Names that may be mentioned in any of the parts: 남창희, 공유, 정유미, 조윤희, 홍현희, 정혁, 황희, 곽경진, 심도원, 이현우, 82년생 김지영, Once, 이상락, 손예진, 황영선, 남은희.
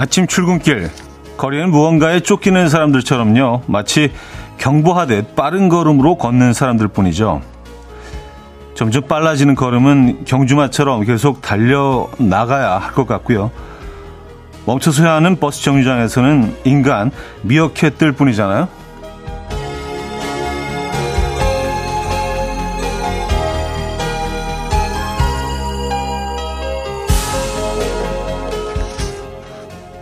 아침 출근길 거리는 무언가에 쫓기는 사람들처럼요. 마치 경보하듯 빠른 걸음으로 걷는 사람들 뿐이죠. 점점 빨라지는 걸음은 경주마처럼 계속 달려나가야 할 것 같고요. 멈춰서야 하는 버스 정류장에서는 인간 미어캣 뜰 뿐이잖아요.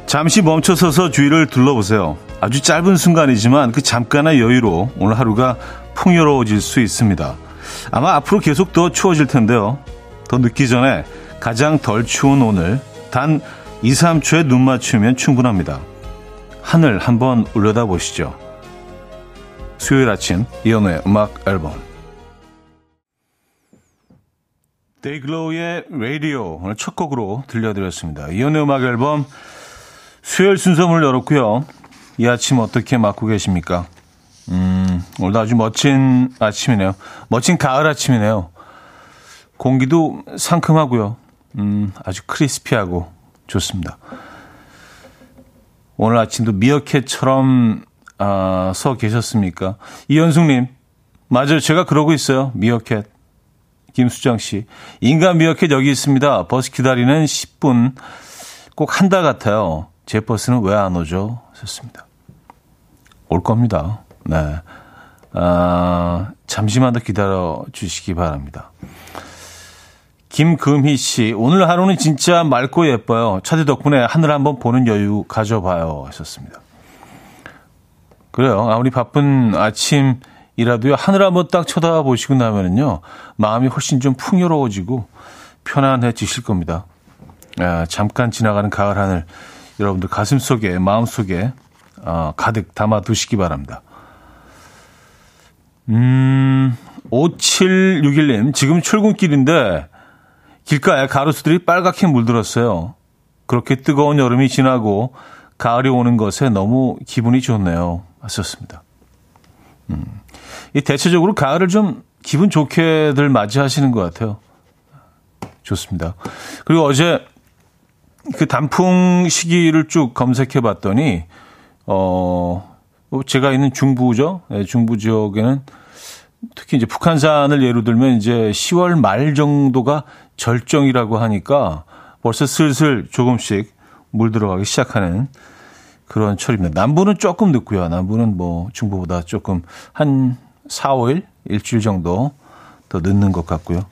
잠시 멈춰서서 주위를 둘러보세요. 아주 짧은 순간이지만 그 잠깐의 여유로 오늘 하루가 풍요로워질 수 있습니다. 아마 앞으로 계속 더 추워질 텐데요. 더 늦기 전에 가장 덜 추운 오늘 단 2, 3초에 눈 맞추면 충분합니다. 하늘 한번 올려다보시죠. 수요일 아침 이현우의 음악 앨범 데이글로우의 라디오 오늘 첫 곡으로 들려드렸습니다. 이현우의 음악 앨범 수요일 순서 문을 열었고요. 이 아침 어떻게 맞고 계십니까? 오늘도 아주 멋진 아침이네요. 멋진 가을 아침이네요. 공기도 상큼하고요. 아주 크리스피하고 좋습니다. 오늘 아침도 미어캣처럼 서 계셨습니까? 이현숙님, 맞아요. 제가 그러고 있어요. 미어캣. 김수정 씨, 인간 미어캣 여기 있습니다. 버스 기다리는 10분 꼭 한 달 같아요. 제 버스는 왜 안 오죠? 썼습니다. 올 겁니다. 네. 잠시만 더 기다려 주시기 바랍니다. 김금희 씨, 오늘 하루는 진짜 맑고 예뻐요. 차디 덕분에 하늘 한번 보는 여유 가져봐요. 썼습니다. 그래요. 아무리 바쁜 아침이라도요, 하늘 한번 딱 쳐다보시고 나면은요, 마음이 훨씬 좀 풍요로워지고 편안해지실 겁니다. 잠깐 지나가는 가을 하늘. 여러분들 가슴속에 마음속에 가득 담아두시기 바랍니다. 5761님 지금 출근길인데 길가에 가로수들이 빨갛게 물들었어요. 그렇게 뜨거운 여름이 지나고 가을이 오는 것에 너무 기분이 좋네요. 맞습니다. 대체적으로 가을을 좀 기분 좋게들 맞이하시는 것 같아요. 좋습니다. 그리고 어제 그 단풍 시기를 쭉 검색해 봤더니, 제가 있는 중부죠. 네, 중부 지역에는 특히 이제 북한산을 예로 들면 이제 10월 말 정도가 절정이라고 하니까 벌써 슬슬 조금씩 물들어가기 시작하는 그런 철입니다. 남부는 조금 늦고요. 남부는 뭐 중부보다 조금 한 4, 5일? 일주일 정도 더 늦는 것 같고요.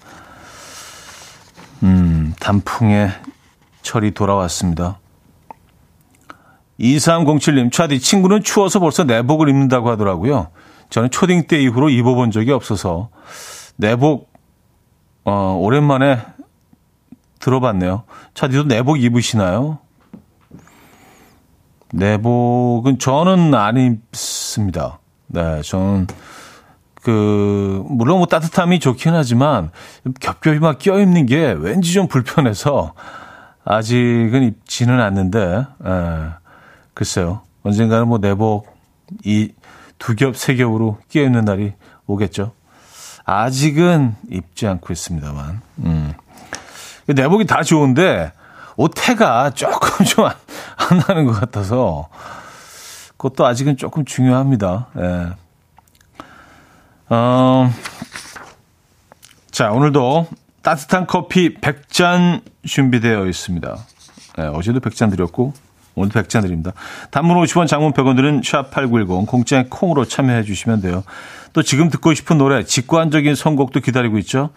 단풍에 철이 돌아왔습니다. 2307님, 차디 친구는 추워서 벌써 내복을 입는다고 하더라고요. 저는 초딩 때 이후로 입어본 적이 없어서 내복 오랜만에 들어봤네요. 차디도 내복 입으시나요? 내복은 저는 안 입습니다. 네, 저는 물론 뭐 따뜻함이 좋긴 하지만 겹겹이 막 껴입는 게 왠지 좀 불편해서 아직은 입지는 않는데, 글쎄요. 언젠가는 뭐 내복 두 겹, 세 겹으로 끼어 있는 날이 오겠죠. 아직은 입지 않고 있습니다만. 내복이 다 좋은데, 옷 태가 조금 좀 안 나는 것 같아서, 그것도 아직은 조금 중요합니다. 자, 오늘도 따뜻한 커피 100잔 준비되어 있습니다. 네, 어제도 100잔 드렸고 오늘도 100잔 드립니다. 단문 50원, 장문 100원 드는 샵8910 공짜의 콩으로 참여해 주시면 돼요. 또 지금 듣고 싶은 노래, 직관적인 선곡도 기다리고 있죠.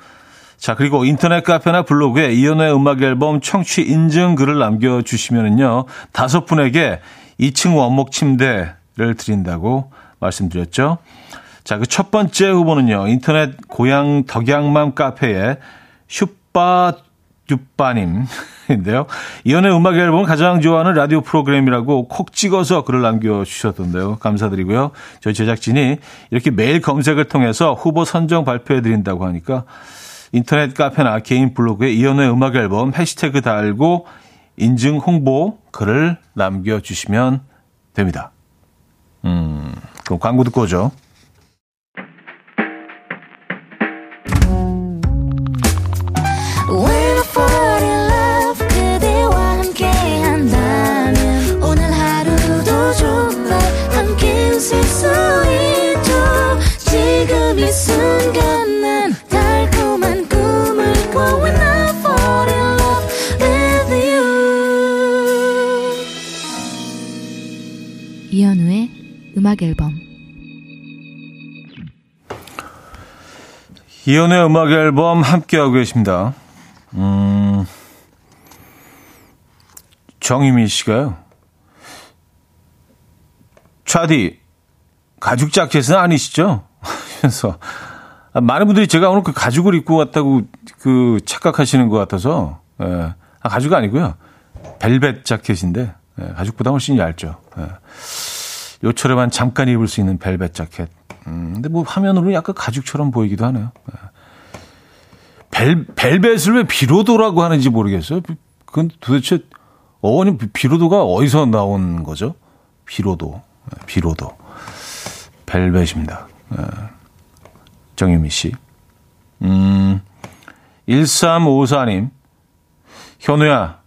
자, 그리고 인터넷 카페나 블로그에 이현우의 음악 앨범 청취 인증 글을 남겨주시면은요, 5분에게 2층 원목 침대를 드린다고 말씀드렸죠. 자, 그 첫 번째 후보는요, 인터넷 고향 덕양맘 카페에 슈빠듀빠님인데요. 이현의 음악 앨범 가장 좋아하는 라디오 프로그램이라고 콕 찍어서 글을 남겨주셨던데요. 감사드리고요. 저희 제작진이 이렇게 매일 검색을 통해서 후보 선정 발표해드린다고 하니까 인터넷 카페나 개인 블로그에 이현의 음악 앨범 해시태그 달고 인증 홍보 글을 남겨주시면 됩니다. 그럼 광고 듣고 오죠. 음악 앨범. 이현우의 음악 앨범 함께하고 계십니다. 정유미 씨가요. 차디, 가죽 자켓은 아니시죠? 하면서 많은 분들이 제가 오늘 그 가죽을 입고 왔다고 그 착각하시는 것 같아서, 예. 아, 가죽이 아니고요. 벨벳 자켓인데, 예. 가죽보다 훨씬 얇죠. 예. 요철에만 잠깐 입을 수 있는 벨벳 자켓. 근데 뭐 화면으로 약간 가죽처럼 보이기도 하네요. 벨벳을 왜 비로도라고 하는지 모르겠어요. 그건 도대체 어원이 비로도가 어디서 나온 거죠? 비로도. 벨벳입니다. 정유미 씨. 1354님. 현우야,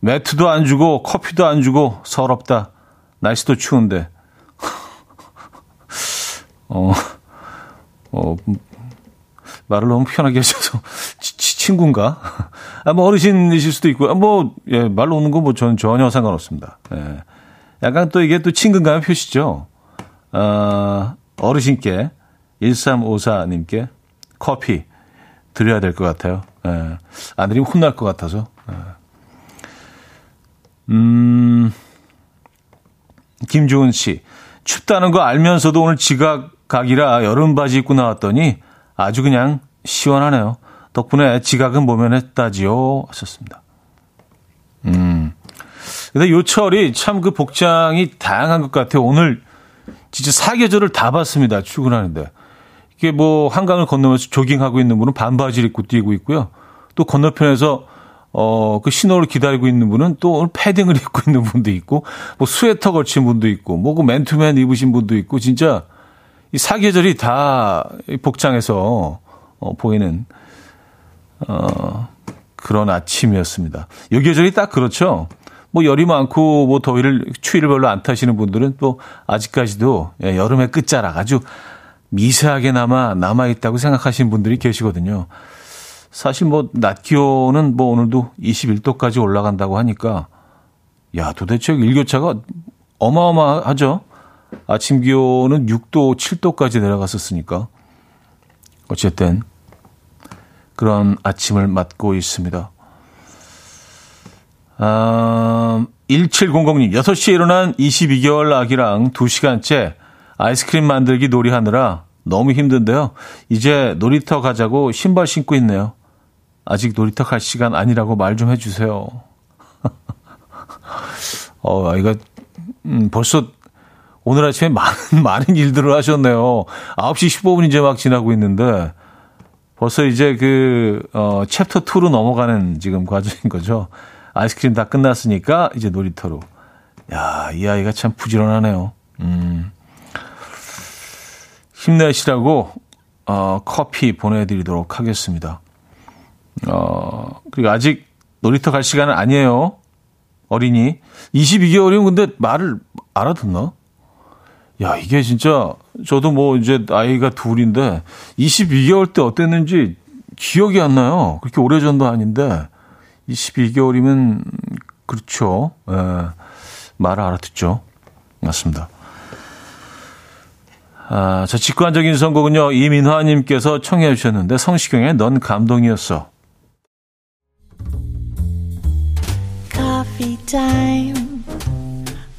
매트도 안 주고 커피도 안 주고 서럽다. 날씨도 추운데. 말을 너무 편하게 하셔서, 친구인가? 아, 뭐, 어르신이실 수도 있고, 예, 말로 오는 건 전 전혀 상관없습니다. 예. 약간 또 이게 또 친근감의 표시죠. 어르신께, 1354님께 커피 드려야 될 것 같아요. 예. 안 드리면 혼날 것 같아서. 예. 김주은 씨. 춥다는 거 알면서도 오늘 지각각이라 여름 바지 입고 나왔더니 아주 그냥 시원하네요. 덕분에 지각은 모면했다지요. 하셨습니다. 근데 요철이 참 그 복장이 다양한 것 같아요. 오늘 진짜 사계절을 다 봤습니다. 출근하는데. 이게 뭐 한강을 건너면서 조깅하고 있는 분은 반바지를 입고 뛰고 있고요. 또 건너편에서 그 신호를 기다리고 있는 분은 또 오늘 패딩을 입고 있는 분도 있고, 뭐 스웨터 걸친 분도 있고, 뭐 그 맨투맨 입으신 분도 있고, 진짜 이 사계절이 다 복장에서 보이는, 그런 아침이었습니다. 요 계절이 딱 그렇죠. 뭐 열이 많고, 뭐 추위를 별로 안 타시는 분들은 또 아직까지도 여름의 끝자락 아주 미세하게나마 남아있다고 생각하시는 분들이 계시거든요. 사실 뭐 낮 기온은 뭐 오늘도 21도까지 올라간다고 하니까 야 도대체 일교차가 어마어마하죠. 아침 기온은 6도, 7도까지 내려갔었으니까 어쨌든 그런 아침을 맞고 있습니다. 1700님 6시에 일어난 22개월 아기랑 2시간째 아이스크림 만들기 놀이하느라 너무 힘든데요. 이제 놀이터 가자고 신발 신고 있네요. 아직 놀이터 갈 시간 아니라고 말 좀 해주세요. 아이가, 벌써 오늘 아침에 많은 일들을 하셨네요. 9시 15분 이제 막 지나고 있는데, 벌써 이제 챕터 2로 넘어가는 지금 과정인 거죠. 아이스크림 다 끝났으니까 이제 놀이터로. 야, 이 아이가 참 부지런하네요. 힘내시라고, 커피 보내드리도록 하겠습니다. 그리고 아직 놀이터 갈 시간은 아니에요. 어린이. 22개월이면 근데 말을 알아듣나? 야, 이게 진짜, 저도 뭐 이제 나이가 둘인데, 22개월 때 어땠는지 기억이 안 나요. 그렇게 오래전도 아닌데, 22개월이면, 그렇죠. 예, 말을 알아듣죠. 맞습니다. 자, 직관적인 선곡은요, 이민화님께서 청해 주셨는데, 성시경의 넌 감동이었어. Coffee time.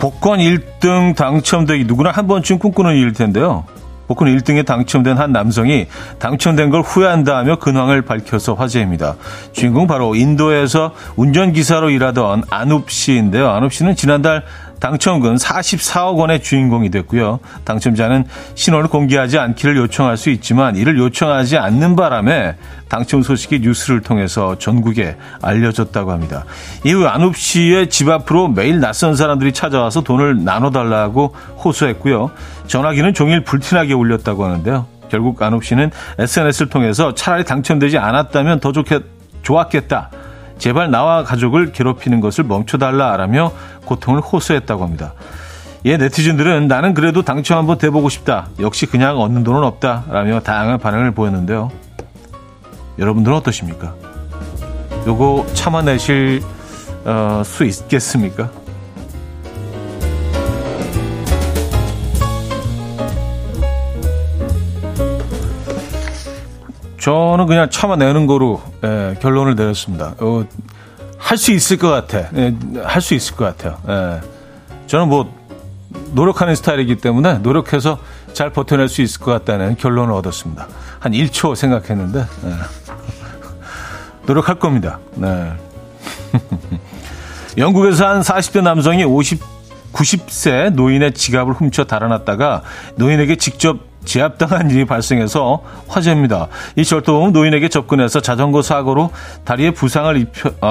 복권 1등 당첨되기 누구나 한 번쯤 꿈꾸는 일일 텐데요. 복권 1등에 당첨된 한 남성이 당첨된 걸 후회한다며 근황을 밝혀서 화제입니다. 주인공 바로 인도에서 운전기사로 일하던 안웁 씨인데요. 안웁 씨는 지난달 당첨금 44억 원의 주인공이 됐고요. 당첨자는 신원을 공개하지 않기를 요청할 수 있지만 이를 요청하지 않는 바람에 당첨 소식이 뉴스를 통해서 전국에 알려졌다고 합니다. 이후 안웁 씨의 집 앞으로 매일 낯선 사람들이 찾아와서 돈을 나눠달라고 호소했고요. 전화기는 종일 불티나게 울렸다고 하는데요. 결국 안욱 씨는 SNS를 통해서 차라리 당첨되지 않았다면 더 좋았겠다. 제발 나와 가족을 괴롭히는 것을 멈춰달라라며 고통을 호소했다고 합니다. 예, 네티즌들은 나는 그래도 당첨 한번 돼보고 싶다. 역시 그냥 얻는 돈은 없다라며 다양한 반응을 보였는데요. 여러분들은 어떠십니까? 요거 참아내실 수 있겠습니까? 저는 그냥 참아내는 거로 결론을 내렸습니다. 할 수 있을 것 같아. 할 수 있을 것 같아요. 저는 노력하는 스타일이기 때문에 노력해서 잘 버텨낼 수 있을 것 같다는 결론을 얻었습니다. 한 1초 생각했는데 노력할 겁니다. 네. 영국에서 한 40대 남성이 90세 노인의 지갑을 훔쳐 달아났다가 노인에게 직접 제압당한 일이 발생해서 화제입니다. 이 절도범은 노인에게 접근해서 자전거 사고로 다리에 부상을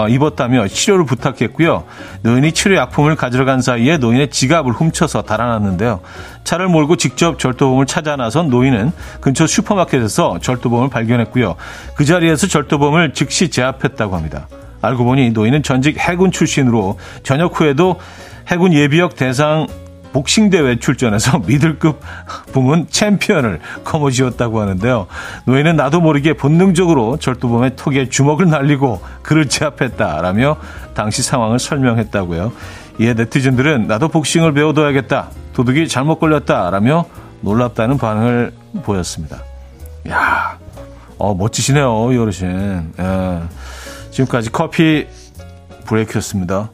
입었다며 치료를 부탁했고요. 노인이 치료 약품을 가지러 간 사이에 노인의 지갑을 훔쳐서 달아났는데요. 차를 몰고 직접 절도범을 찾아 나선 노인은 근처 슈퍼마켓에서 절도범을 발견했고요. 그 자리에서 절도범을 즉시 제압했다고 합니다. 알고 보니 노인은 전직 해군 출신으로 전역 후에도 해군 예비역 대상 복싱대회 출전해서 미들급 부문 챔피언을 거머쥐었다고 하는데요. 노인은 나도 모르게 본능적으로 절도범의 턱에 주먹을 날리고 그를 제압했다라며 당시 상황을 설명했다고요. 이에 네티즌들은 나도 복싱을 배워둬야겠다. 도둑이 잘못 걸렸다라며 놀랍다는 반응을 보였습니다. 이야, 멋지시네요, 이 어르신. 예, 지금까지 커피 브레이크였습니다.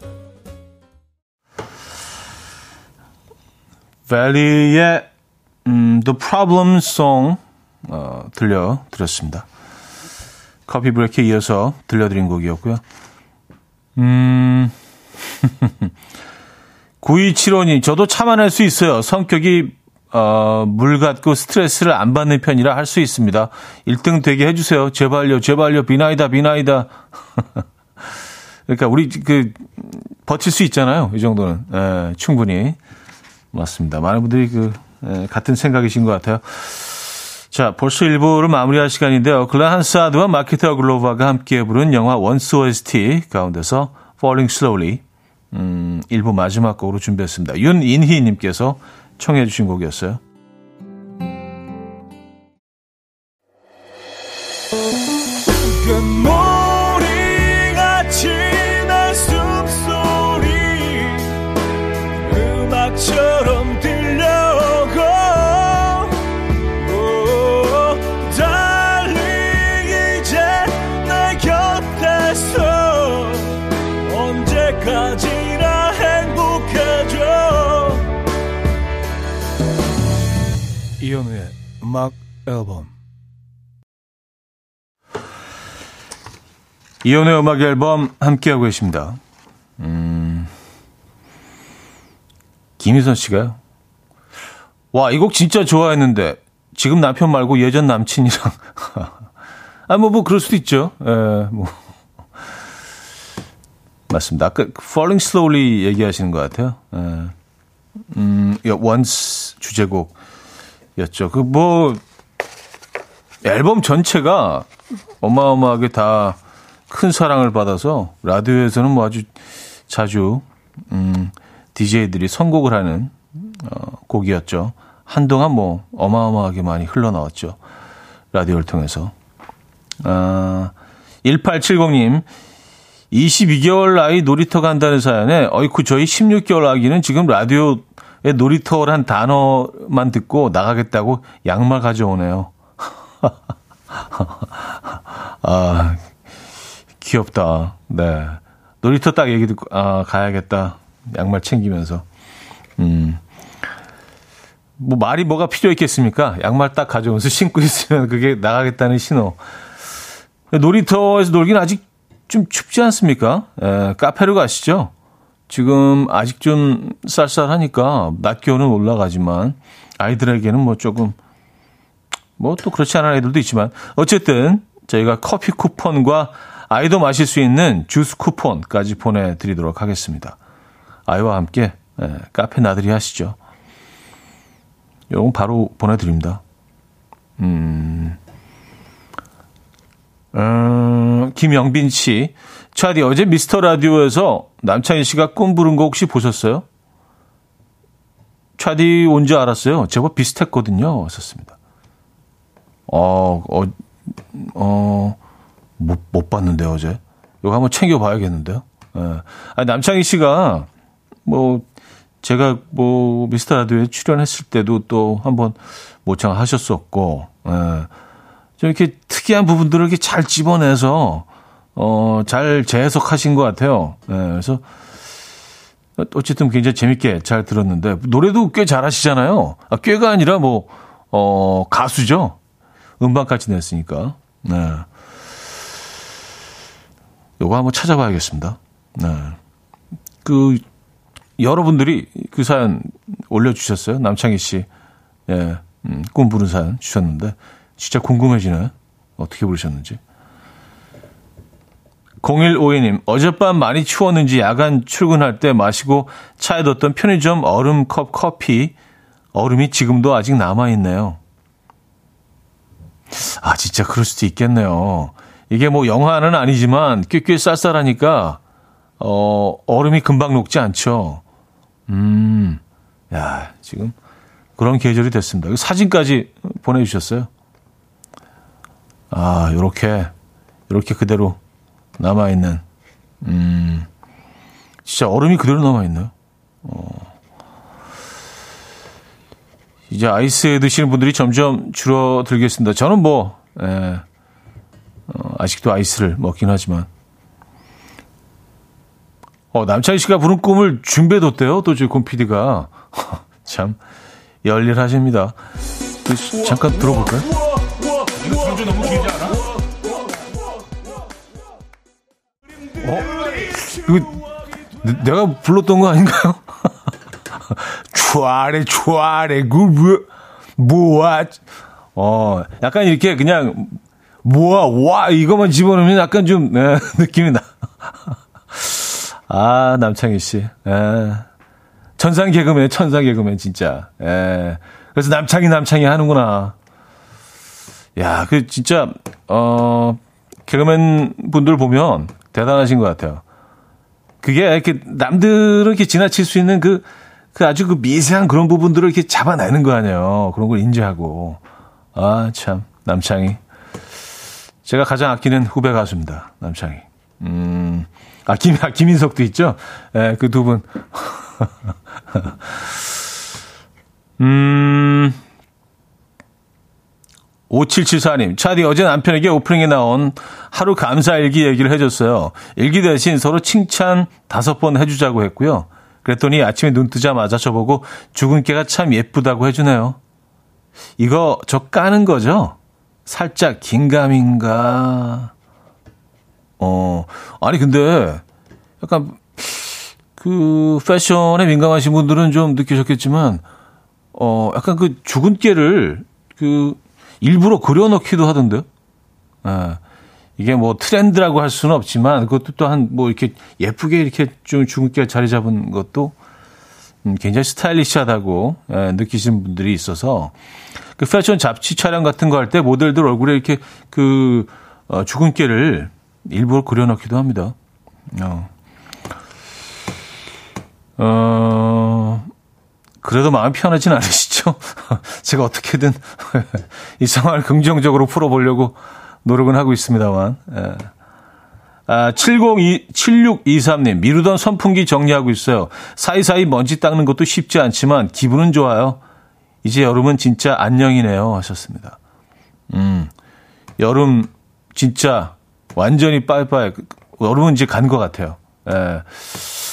밸리의 The Problem Song 들려드렸습니다. 커피 브레이크에 이어서 들려드린 곡이었고요. 9275님, 저도 참아낼 수 있어요. 성격이 물 같고 스트레스를 안 받는 편이라 할 수 있습니다. 1등 되게 해주세요. 제발요. 비나이다. 그러니까 우리 버틸 수 있잖아요. 이 정도는 충분히. 맞습니다. 많은 분들이 같은 생각이신 것 같아요. 자, 벌써 1부를 마무리할 시간인데요. 글라한 사드와 마키타 글로바가 함께 부른 영화 Once, OST 가운데서 Falling Slowly 1부 마지막 곡으로 준비했습니다. 윤인희 님께서 청해 주신 곡이었어요. 이현우의 음악 앨범. 이현우의 음악 앨범 함께하고 계십니다. 김희선 씨가요. 와, 이 곡 진짜 좋아했는데 지금 남편 말고 예전 남친이랑 그럴 수도 있죠. 맞습니다. 아까 Falling Slowly 얘기하시는 것 같아요. Once 주제곡. 였죠. 앨범 전체가 어마어마하게 다 큰 사랑을 받아서 라디오에서는 아주 자주 DJ들이 선곡을 하는 곡이었죠. 한동안 어마어마하게 많이 흘러나왔죠. 라디오를 통해서. 1870님. 22개월 아이 놀이터 간다는 사연에 어이쿠 저희 16개월 아기는 지금 라디오 놀이터란 단어만 듣고 나가겠다고 양말 가져오네요. 아, 귀엽다. 네. 놀이터 딱 얘기 듣고, 가야겠다. 양말 챙기면서. 말이 뭐가 필요했겠습니까? 양말 딱 가져오면서 신고 있으면 그게 나가겠다는 신호. 놀이터에서 놀긴 아직 좀 춥지 않습니까? 카페로 가시죠. 지금 아직 좀 쌀쌀하니까 낮 기온은 올라가지만 아이들에게는 조금 또 그렇지 않은 아이들도 있지만 어쨌든 저희가 커피 쿠폰과 아이도 마실 수 있는 주스 쿠폰까지 보내드리도록 하겠습니다. 아이와 함께 카페 나들이 하시죠. 이건 바로 보내드립니다. 김영빈 씨. 차디, 어제 미스터 라디오에서 남창희 씨가 꿈 부른 거 혹시 보셨어요? 차디 온 줄 알았어요. 제법 비슷했거든요. 썼습니다. 못 봤는데요, 어제. 이거 한번 챙겨봐야겠는데요. 예. 아니, 남창희 씨가, 제가 미스터 라디오에 출연했을 때도 또 한번 모창하셨었고, 예. 좀 이렇게 특이한 부분들을 이렇게 잘 집어내서, 잘 재해석하신 것 같아요. 예. 그래서, 어쨌든 굉장히 재밌게 잘 들었는데, 노래도 꽤 잘하시잖아요. 아, 꽤가 아니라 가수죠. 음반까지 냈으니까. 네. 요거 한번 찾아봐야겠습니다. 네. 여러분들이 그 사연 올려주셨어요. 남창희 씨. 예, 꿈 부른 사연 주셨는데, 진짜 궁금해지네. 어떻게 부르셨는지. 0152님, 어젯밤 많이 추웠는지 야간 출근할 때 마시고 차에 뒀던 편의점 얼음컵 커피, 얼음이 지금도 아직 남아있네요. 아, 진짜 그럴 수도 있겠네요. 이게 영하는 아니지만 꽤 쌀쌀하니까 얼음이 금방 녹지 않죠. 야, 지금 그런 계절이 됐습니다. 사진까지 보내주셨어요. 아, 요렇게 그대로 남아있는. 진짜 얼음이 그대로 남아있네요. 이제 아이스 드시는 분들이 점점 줄어들겠습니다. 저는 아직도 아이스를 먹긴 하지만. 남창희 씨가 부른 꿈을 준비해뒀대요. 또 저희 곰피디가. 참 열일하십니다. 잠깐 들어볼까요? 이거 내가 불렀던 거 아닌가요? 초아래, 약간 이렇게 그냥, 이거만 집어넣으면 약간 좀, 네, 느낌이 나. 아, 남창희 씨. 예. 천상 개그맨, 진짜. 예. 그래서 남창희 하는구나. 야, 진짜, 개그맨 분들 보면 대단하신 것 같아요. 그게 이렇게 남들을 이렇게 지나칠 수 있는 아주 미세한 그런 부분들을 이렇게 잡아내는 거 아니에요. 그런 걸 인지하고. 아, 참. 남창희. 제가 가장 아끼는 후배 가수입니다. 남창희. 김인석도 있죠? 예, 그 두 분. 음. 5774님, 차디 어제 남편에게 오프닝에 나온 하루 감사 일기 얘기를 해줬어요. 일기 대신 서로 칭찬 5번 해주자고 했고요. 그랬더니 아침에 눈 뜨자마자 저보고 주근깨가 참 예쁘다고 해주네요. 이거 저 까는 거죠? 살짝 긴감인가? 아니 근데 약간 패션에 민감하신 분들은 좀 느끼셨겠지만 약간 주근깨를 일부러 그려넣기도 하던데요. 아, 이게 트렌드라고 할 수는 없지만 그것도 또한 이렇게 예쁘게 이렇게 좀 주근깨 자리 잡은 것도 굉장히 스타일리시하다고 느끼시는 분들이 있어서 패션 잡지 촬영 같은 거 할 때 모델들 얼굴에 이렇게 주근깨를 일부러 그려넣기도 합니다. 그래도 마음이 편하진 않으시죠? 제가 어떻게든 이 상황을 긍정적으로 풀어보려고 노력은 하고 있습니다만. 예. 아, 7623님, 미루던 선풍기 정리하고 있어요. 사이사이 먼지 닦는 것도 쉽지 않지만 기분은 좋아요. 이제 여름은 진짜 안녕이네요. 하셨습니다. 여름 진짜 완전히 빠이빠이. 여름은 이제 간 것 같아요. 예.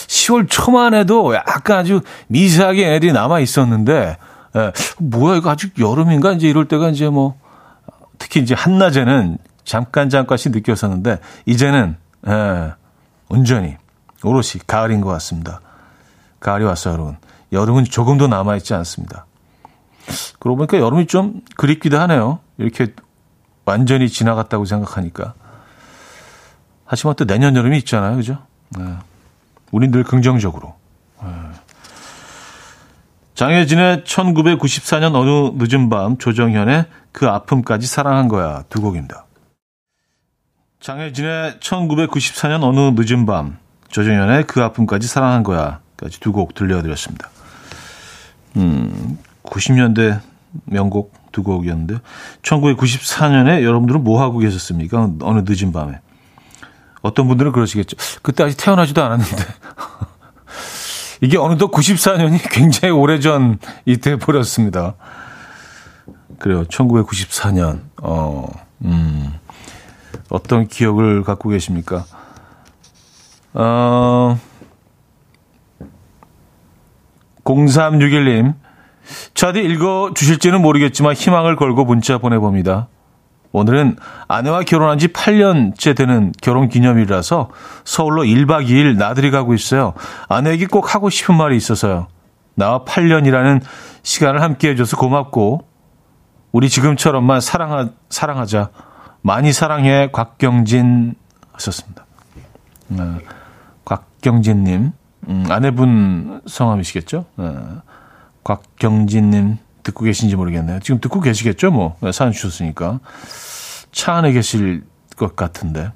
10월 초만 해도 약간 아주 미세하게 애들이 남아 있었는데, 예. 뭐야, 이거 아직 여름인가? 이제 이럴 때가 이제 특히 이제 한낮에는 잠깐씩 느꼈었는데, 이제는, 예, 온전히, 오롯이 가을인 것 같습니다. 가을이 왔어요, 여러분. 여름은 조금도 남아있지 않습니다. 그러고 보니까 여름이 좀 그립기도 하네요. 이렇게 완전히 지나갔다고 생각하니까. 하지만 또 내년 여름이 있잖아요, 그죠? 예. 우린 늘 긍정적으로. 예. 장혜진의 1994년 어느 늦은 밤, 조정현의 그 아픔까지 사랑한 거야. 두 곡입니다. 장혜진의 1994년 어느 늦은 밤, 조정현의 그 아픔까지 사랑한 거야까지 두 곡 들려드렸습니다. 90년대 명곡 두 곡이었는데요. 1994년에 여러분들은 뭐 하고 계셨습니까? 어느 늦은 밤에. 어떤 분들은 그러시겠죠. 그때 아직 태어나지도 않았는데. 이게 어느덧 94년이 굉장히 오래전이 돼버렸습니다. 그래요. 1994년. 어떤 기억을 갖고 계십니까? 어, 0361님. 차디 읽어주실지는 모르겠지만 희망을 걸고 문자 보내봅니다. 오늘은 아내와 결혼한 지 8년째 되는 결혼기념일이라서 서울로 1박 2일 나들이 가고 있어요. 아내에게 꼭 하고 싶은 말이 있어서요. 나와 8년이라는 시간을 함께 해줘서 고맙고 우리 지금처럼만 사랑하자. 많이 사랑해. 곽경진 하셨습니다. 곽경진님. 아내분 성함이시겠죠? 곽경진님. 듣고 계신지 모르겠네요. 지금 듣고 계시겠죠? 뭐 사연 주셨으니까. 차 안에 계실 것 같은데.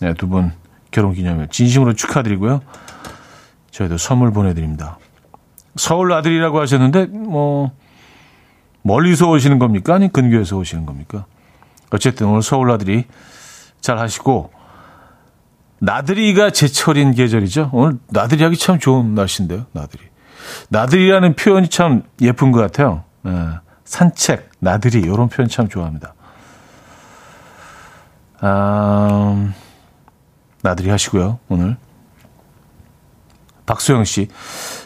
네, 두 분 결혼기념일 진심으로 축하드리고요. 저희도 선물 보내드립니다. 서울 아들이라고 하셨는데 뭐 멀리서 오시는 겁니까? 아니 근교에서 오시는 겁니까? 어쨌든 오늘 서울 아들이 잘 하시고 나들이가 제철인 계절이죠. 오늘 나들이 하기 참 좋은 날씨인데요. 나들이라는 표현이 참 예쁜 것 같아요. 산책, 나들이 이런 표현 참 좋아합니다. 나들이 하시고요. 오늘 박소영 씨,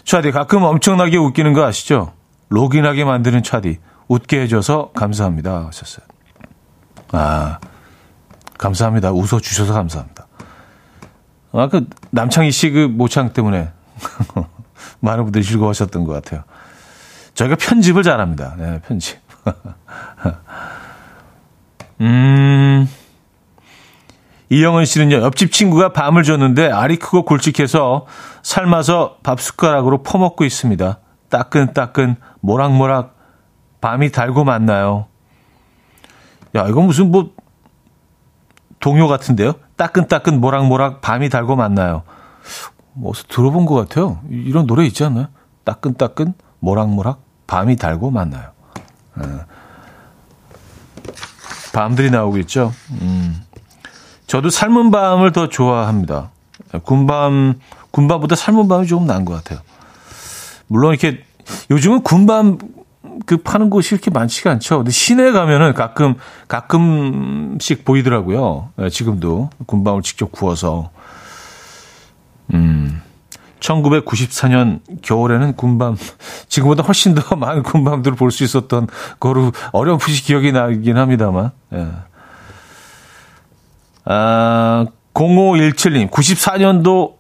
차디 가끔 엄청나게 웃기는 거 아시죠? 로긴하게 만드는 차디 웃게 해줘서 감사합니다 하셨어요. 감사합니다. 웃어주셔서 감사합니다. 그 남창희 씨 그 모창 때문에 많은 분들이 즐거워하셨던 것 같아요. 저희가 편집을 잘합니다. 네, 편집. 이영은 씨는요. 옆집 친구가 밤을 줬는데 알이 크고 굵직해서 삶아서 밥 숟가락으로 퍼먹고 있습니다. 따끈따끈 모락모락 밤이 달고 만나요. 야, 이거 무슨 뭐 동요 같은데요. 따끈따끈 모락모락 밤이 달고 만나요. 어디서 들어본 것 같아요. 이런 노래 있지 않나요? 따끈따끈 모락모락 밤이 달고 만나요. 밤들이 나오고 있죠. 저도 삶은 밤을 더 좋아합니다. 군밤보다 삶은 밤이 조금 나은 것 같아요. 물론 이렇게 요즘은 군밤 그 파는 곳이 이렇게 많지가 않죠. 근데 시내에 가면은 가끔씩 보이더라고요. 지금도 군밤을 직접 구워서. 1994년 겨울에는 군밤, 지금보다 훨씬 더 많은 군밤들을 볼 수 있었던 거로 어렴풋이 기억이 나긴 합니다만. 예. 0517님, 94년도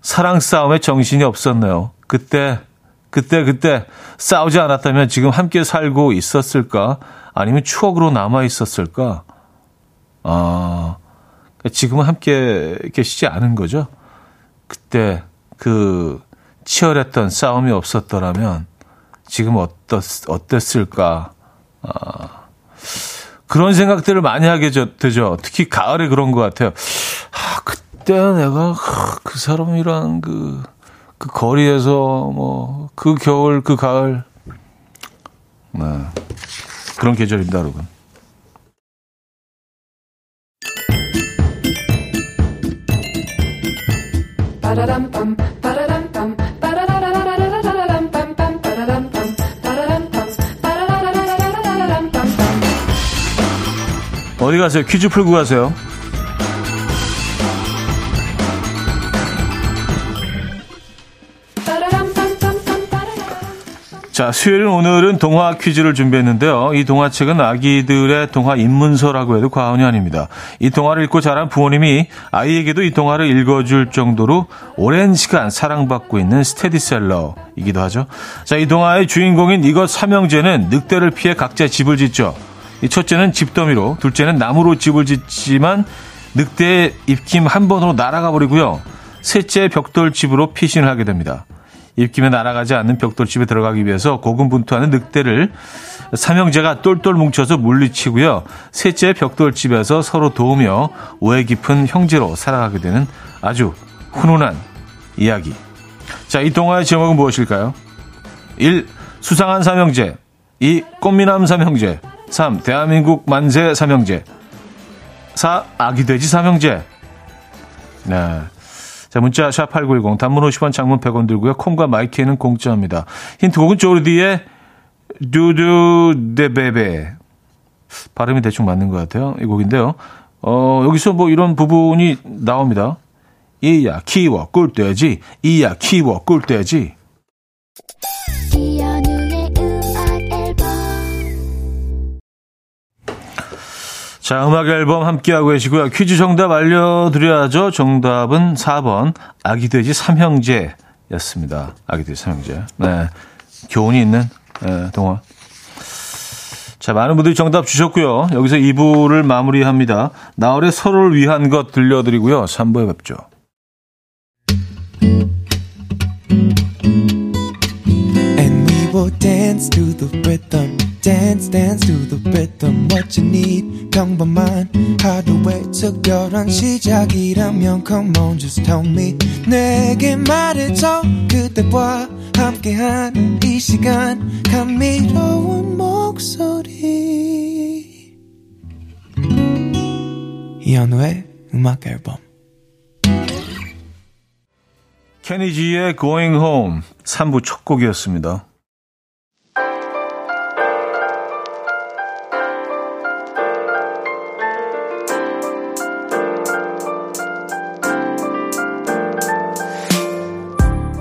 사랑 싸움에 정신이 없었네요. 그때 싸우지 않았다면 지금 함께 살고 있었을까? 아니면 추억으로 남아 있었을까? 지금은 함께 계시지 않은 거죠? 그때 그 치열했던 싸움이 없었더라면 지금 어땠을까? 그런 생각들을 많이 하게 되죠. 특히 가을에 그런 것 같아요. 그때 내가 그 사람이랑 그 거리에서 뭐 그 겨울 그 가을 그런 계절입니다, 여러분. 어디 가세요? 퀴즈 풀고 가세요. 자, 수요일 오늘은 동화 퀴즈를 준비했는데요. 이 동화책은 아기들의 동화 입문서라고 해도 과언이 아닙니다. 이 동화를 읽고 자란 부모님이 아이에게도 이 동화를 읽어줄 정도로 오랜 시간 사랑받고 있는 스테디셀러이기도 하죠. 자, 이 동화의 주인공인 이것 삼형제는 늑대를 피해 각자 집을 짓죠. 이 첫째는 집더미로, 둘째는 나무로 집을 짓지만 늑대의 입김 한 번으로 날아가 버리고요. 셋째 벽돌집으로 피신을 하게 됩니다. 입김에 날아가지 않는 벽돌집에 들어가기 위해서 고군분투하는 늑대를 삼형제가 똘똘 뭉쳐서 물리치고요. 셋째 벽돌집에서 서로 도우며 오해 깊은 형제로 살아가게 되는 아주 훈훈한 이야기. 자, 이 동화의 제목은 무엇일까요? 1. 수상한 삼형제, 2. 꽃미남 삼형제, 3. 대한민국 만세 삼형제, 4. 아기돼지 삼형제. 네. 자, 문자 #8910 단문 50원 장문 100원 들고요. 콩과 마이키에는 공짜입니다. 힌트곡은 조르디의 두두 데 베베. 발음이 대충 맞는 것 같아요. 이 곡인데요. 여기서 뭐 이런 부분이 나옵니다. 이야 키워 꿀돼지, 이야 키워 꿀돼지. 자, 음악 앨범 함께하고 계시고요. 퀴즈 정답 알려드려야죠. 정답은 4번 아기돼지 삼형제였습니다. 아기돼지 삼형제. 네, 교훈이 있는 동화. 자, 많은 분들이 정답 주셨고요. 여기서 2부를 마무리합니다. 나월의 서로를 위한 것 들려드리고요. 3부에 뵙죠. And we will dance to the rhythm. Dance, dance to the rhythm. What you need, come by mine. How the way to go on, 시작이라면 come on, just tell me. 내게 말해줘, 그대와 함께한 이 시간. 감미로운 목소리. 이현우의 음악 앨범. 케니지의 Going Home 3부 첫 곡이었습니다.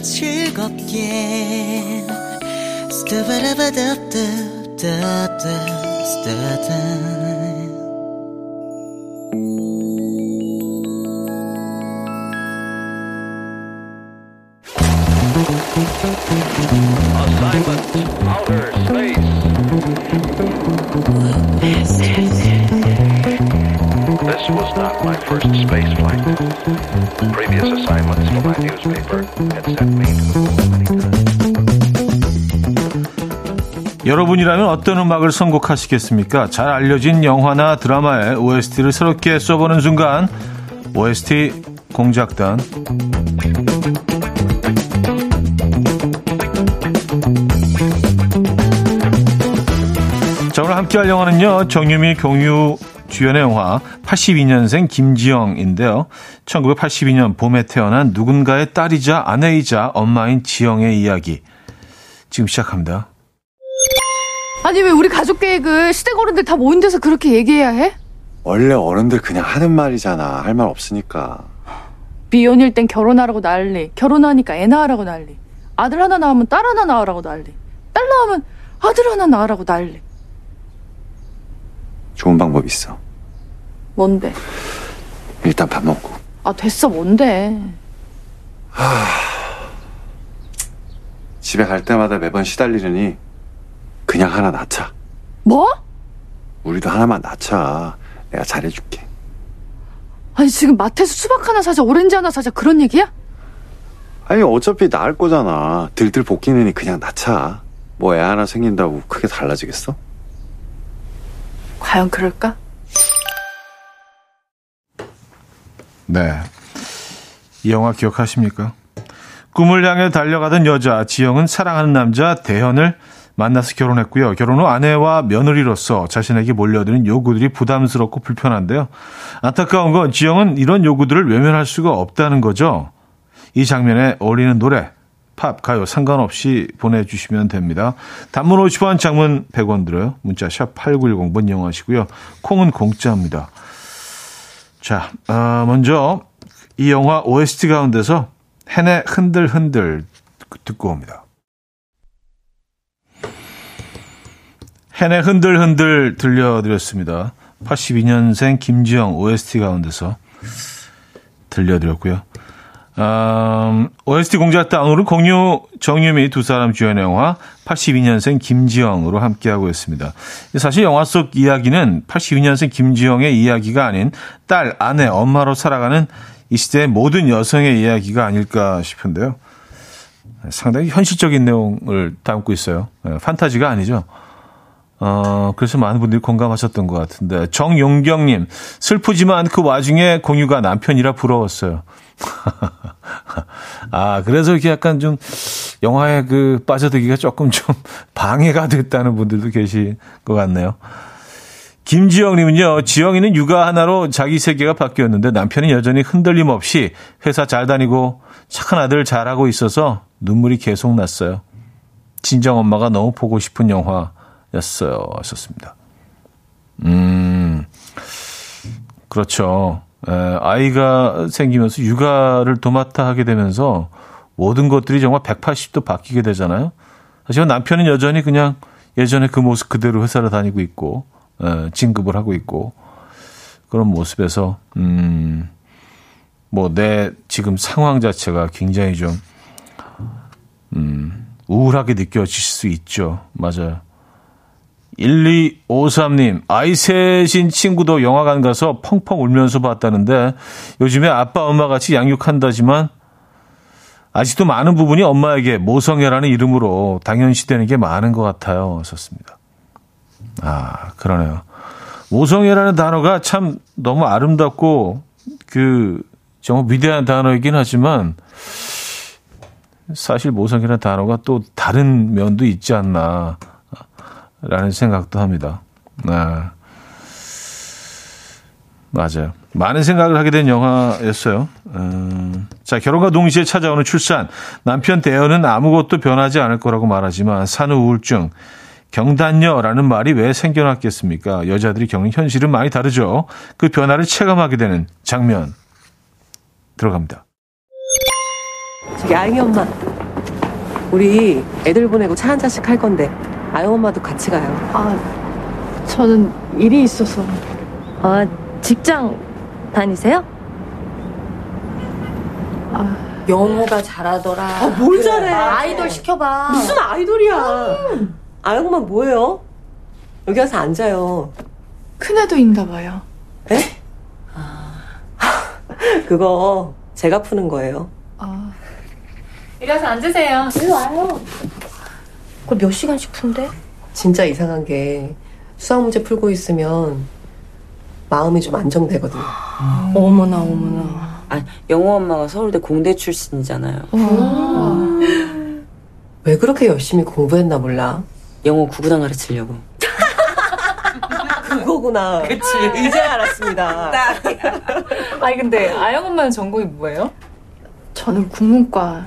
즐겁게 This was not my first space flight. Previous assignments for my newspaper had sent me to the moon many times. 여러분이라면 어떤 음악을 선곡하시겠습니까? 잘 알려진 영화나 드라마의 OST를 새롭게 써보는 순간 OST 공작단. 자, 오늘 함께할 영화는요, 정유미, 공유 주연의 영화 82년생 김지영인데요. 1982년 봄에 태어난 누군가의 딸이자 아내이자 엄마인 지영의 이야기. 지금 시작합니다. 아니 왜 우리 가족 계획을 시댁 어른들 다 모인 데서 그렇게 얘기해야 해? 원래 어른들 그냥 하는 말이잖아. 할 말 없으니까. 비혼일 땐 결혼하라고 난리, 결혼하니까 애 낳으라고 난리, 아들 하나 낳으면 딸 하나 낳으라고 난리, 딸 낳으면 아들 하나 낳으라고 난리. 좋은 방법 있어. 뭔데? 일단 밥 먹고. 아 됐어, 뭔데? 집에 갈 때마다 매번 시달리느니 그냥 하나 낳자. 뭐? 우리도 하나만 낳자. 내가 잘해줄게. 아니 지금 마트에서 수박 하나 사자, 오렌지 하나 사자 그런 얘기야? 아니 어차피 낳을 거잖아. 들들 볶이느니 그냥 낳자. 뭐 애 하나 생긴다고 크게 달라지겠어? 과연 그럴까? 네, 이 영화 기억하십니까? 꿈을 향해 달려가던 여자 지영은 사랑하는 남자 대현을 만나서 결혼했고요. 결혼 후 아내와 며느리로서 자신에게 몰려드는 요구들이 부담스럽고 불편한데요. 안타까운 건 지영은 이런 요구들을 외면할 수가 없다는 거죠. 이 장면에 어울리는 노래, 팝, 가요 상관없이 보내주시면 됩니다. 단문 50원, 장문 100원 들어요. 문자 샵 8910번 이용하시고요. 콩은 공짜입니다. 자, 먼저 이 영화 OST 가운데서 헨의 흔들흔들 듣고 옵니다. 헨의 흔들흔들 들려드렸습니다. 82년생 김지영 OST 가운데서 들려드렸고요. OST 공작 다운로드 공유, 정유미 두 사람 주연 영화 82년생 김지영으로 함께하고 있습니다. 사실 영화 속 이야기는 82년생 김지영의 이야기가 아닌 딸, 아내, 엄마로 살아가는 이 시대의 모든 여성의 이야기가 아닐까 싶은데요. 상당히 현실적인 내용을 담고 있어요. 판타지가 아니죠. 그래서 많은 분들이 공감하셨던 것 같은데, 정용경님, 슬프지만 그 와중에 공유가 남편이라 부러웠어요. 아, 그래서 이렇게 약간 좀 영화에 그 빠져들기가 조금 좀 방해가 됐다는 분들도 계신 것 같네요. 김지영님은요, 지영이는 육아 하나로 자기 세계가 바뀌었는데 남편은 여전히 흔들림 없이 회사 잘 다니고 착한 아들 잘하고 있어서 눈물이 계속 났어요. 진정 엄마가 너무 보고 싶은 영화 였습니다. 그렇죠. 아이가 생기면서 육아를 도맡아 하게 되면서 모든 것들이 정말 180도 바뀌게 되잖아요. 하지만 남편은 여전히 그냥 예전에 그 모습 그대로 회사를 다니고 있고, 진급을 하고 있고, 그런 모습에서, 뭐 내 지금 상황 자체가 굉장히 좀, 우울하게 느껴질 수 있죠. 맞아요. 1253님, 아이 셋인 친구도 영화관 가서 펑펑 울면서 봤다는데 요즘에 아빠 엄마같이 양육한다지만 아직도 많은 부분이 엄마에게 모성애라는 이름으로 당연시되는 게 많은 것 같아요. 썼습니다. 아, 그러네요. 모성애라는 단어가 참 너무 아름답고 그 정말 위대한 단어이긴 하지만 사실 모성애라는 단어가 또 다른 면도 있지 않나 라는 생각도 합니다. 아, 맞아요. 많은 생각을 하게 된 영화였어요. 자, 결혼과 동시에 찾아오는 출산. 남편 대현은 아무것도 변하지 않을 거라고 말하지만 산후 우울증, 경단녀라는 말이 왜 생겨났겠습니까? 여자들이 겪는 현실은 많이 다르죠. 그 변화를 체감하게 되는 장면 들어갑니다. 저기 아영이 엄마, 우리 애들 보내고 차 한 잔씩 할 건데 아영 엄마도 같이 가요. 아, 저는 일이 있어서. 아, 직장 다니세요? 아, 영어가 잘하더라. 아, 뭘 그래, 잘해? 아이돌 시켜봐. 무슨 아이돌이야? 아영 엄마 뭐예요? 여기 와서 앉아요. 큰애도 있나 봐요. 에? 그거 제가 푸는 거예요. 아, 이리 와서 앉으세요. 이리 와요. 그걸 몇 시간씩 푼대? 진짜 이상한 게 수학 문제 풀고 있으면 마음이 좀 안정되거든요. 어머나 어머나. 아니, 영호 엄마가 서울대 공대 출신이잖아요. 왜 그렇게 열심히 공부했나 몰라. 영호 구구단 가르치려고. 그거구나. 그치. 이제 알았습니다. 아니 근데 아영 엄마는 전공이 뭐예요? 저는 국문과.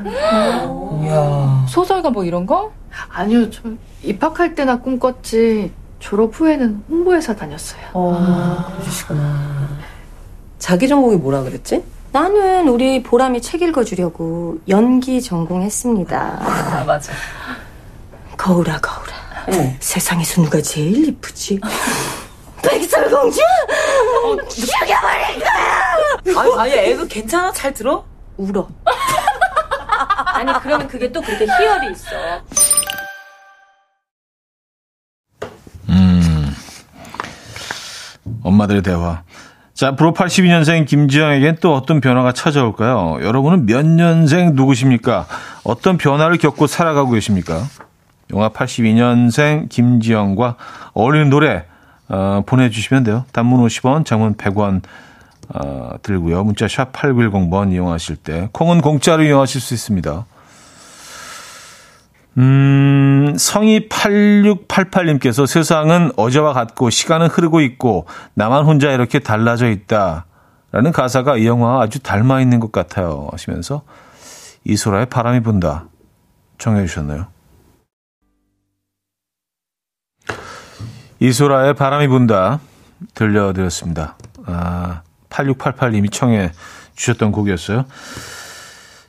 소설가 뭐 이런 거? 아니요, 저 입학할 때나 꿈꿨지 졸업 후에는 홍보회사 다녔어요. 아, 그러시구나. 자기 전공이 뭐라 그랬지? 나는 우리 보람이 책 읽어주려고 연기 전공했습니다. 아, 맞아. 거울아, 거울아. 네. 세상에서 누가 제일 이쁘지? 백설공주? 죽여버릴 거야! 아니, 애가 괜찮아? 잘 들어? 울어. 아니, 그러면 그게 또 그렇게 희열이 있어. 엄마들의 대화. 자, 앞으로 82년생 김지영에겐 또 어떤 변화가 찾아올까요? 여러분은 몇 년생 누구십니까? 어떤 변화를 겪고 살아가고 계십니까? 영화 82년생 김지영과 어울리는 노래 보내주시면 돼요. 단문 50원, 장문 100원 들고요. 문자 샵 8910번 이용하실 때 콩은 공짜로 이용하실 수 있습니다. 성이 8688님께서 세상은 어제와 같고 시간은 흐르고 있고 나만 혼자 이렇게 달라져 있다 라는 가사가 이 영화와 아주 닮아있는 것 같아요 하시면서 이소라의 바람이 분다 청해 주셨네요. 이소라의 바람이 분다 들려드렸습니다. 아, 8688님이 청해 주셨던 곡이었어요.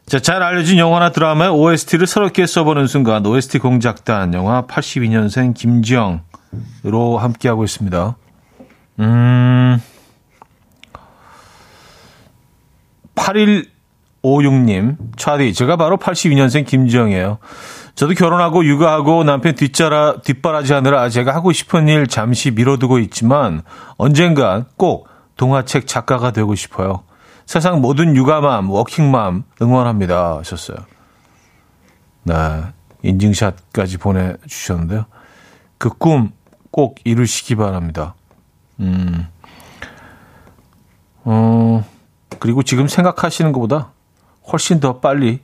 자, 잘 알려진 영화나 드라마의 OST를 새롭게 써보는 순간 OST 공작단 영화 82년생 김지영으로 함께하고 있습니다. 음, 8156님 차디, 제가 바로 82년생 김지영이에요. 저도 결혼하고 육아하고 남편 뒷바라지하느라 제가 하고 싶은 일 잠시 미뤄두고 있지만 언젠간 꼭 동화책 작가가 되고 싶어요. 세상 모든 육아맘, 워킹맘 응원합니다 하셨어요. 네, 인증샷까지 보내주셨는데요. 그 꿈 꼭 이루시기 바랍니다. 그리고 지금 생각하시는 것보다 훨씬 더 빨리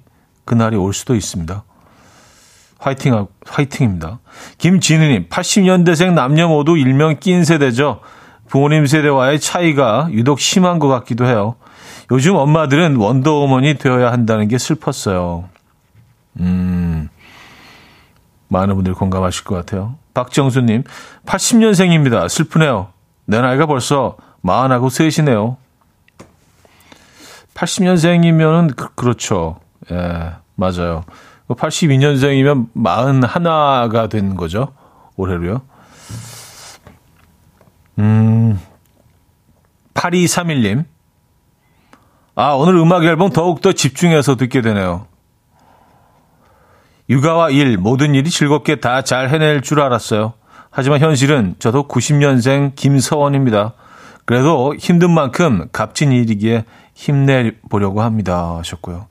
그날이 올 수도 있습니다. 화이팅입니다. 김진우님, 80년대생 남녀 모두 일명 낀 세대죠. 부모님 세대와의 차이가 유독 심한 것 같기도 해요. 요즘 엄마들은 원더우먼이 되어야 한다는 게 슬펐어요. 많은 분들이 공감하실 것 같아요. 박정수님, 80년생입니다. 슬프네요. 내 나이가 벌써 43이네요. 80년생이면은 그렇죠. 예, 맞아요. 82년생이면 41가 된 거죠. 올해로요. 8231님. 아, 오늘 음악 앨범 더욱더 집중해서 듣게 되네요. 육아와 일, 모든 일이 즐겁게 다 잘 해낼 줄 알았어요. 하지만 현실은 저도 90년생 김서원입니다. 그래도 힘든 만큼 값진 일이기에 힘내보려고 합니다 하셨고요.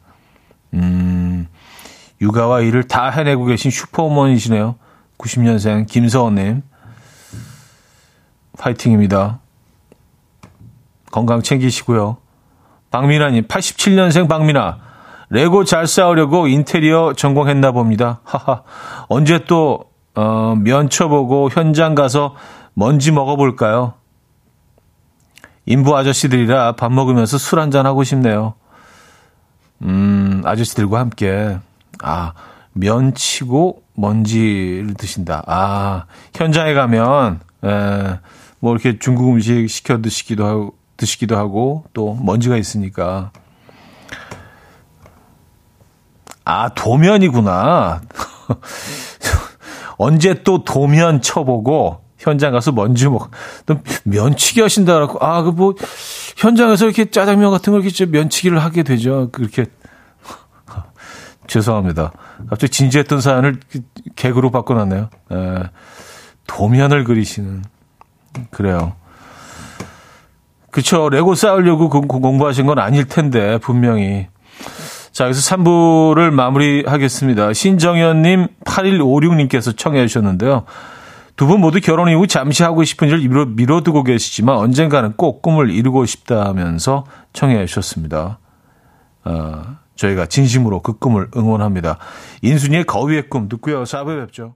육아와 일을 다 해내고 계신 슈퍼우먼이시네요. 90년생 김서원님. 파이팅입니다. 건강 챙기시고요. 박민아님, 87년생 박민아. 레고 잘 쌓으려고 인테리어 전공했나 봅니다. 하하. 언제 또 면쳐보고 현장 가서 먼지 먹어볼까요? 인부 아저씨들이라 밥 먹으면서 술 한잔 하고 싶네요. 아저씨들과 함께. 아, 면치고 먼지를 드신다. 아, 현장에 가면 뭐 이렇게 중국 음식 시켜 드시기도 하고 또 먼지가 있으니까. 아, 도면이구나. 언제 또 도면 쳐보고 현장 가서 먼지 먹. 또 면치기 하신다라고. 아, 그 뭐 현장에서 이렇게 짜장면 같은 걸 이렇게 면치기를 하게 되죠. 그렇게. 죄송합니다. 갑자기 진지했던 사연을 개그로 바꿔놨네요. 에, 도면을 그리시는. 그래요. 그렇죠. 레고 쌓으려고 공부하신 건 아닐 텐데 분명히. 자, 여기서 3부를 마무리하겠습니다. 신정현님, 8156님께서 청해 주셨는데요. 두 분 모두 결혼 이후 잠시 하고 싶은 일을 미뤄두고 계시지만 언젠가는 꼭 꿈을 이루고 싶다 하면서 청해 주셨습니다. 저희가 진심으로 그 꿈을 응원합니다. 인순이의 거위의 꿈 듣고요. 4부에 뵙죠.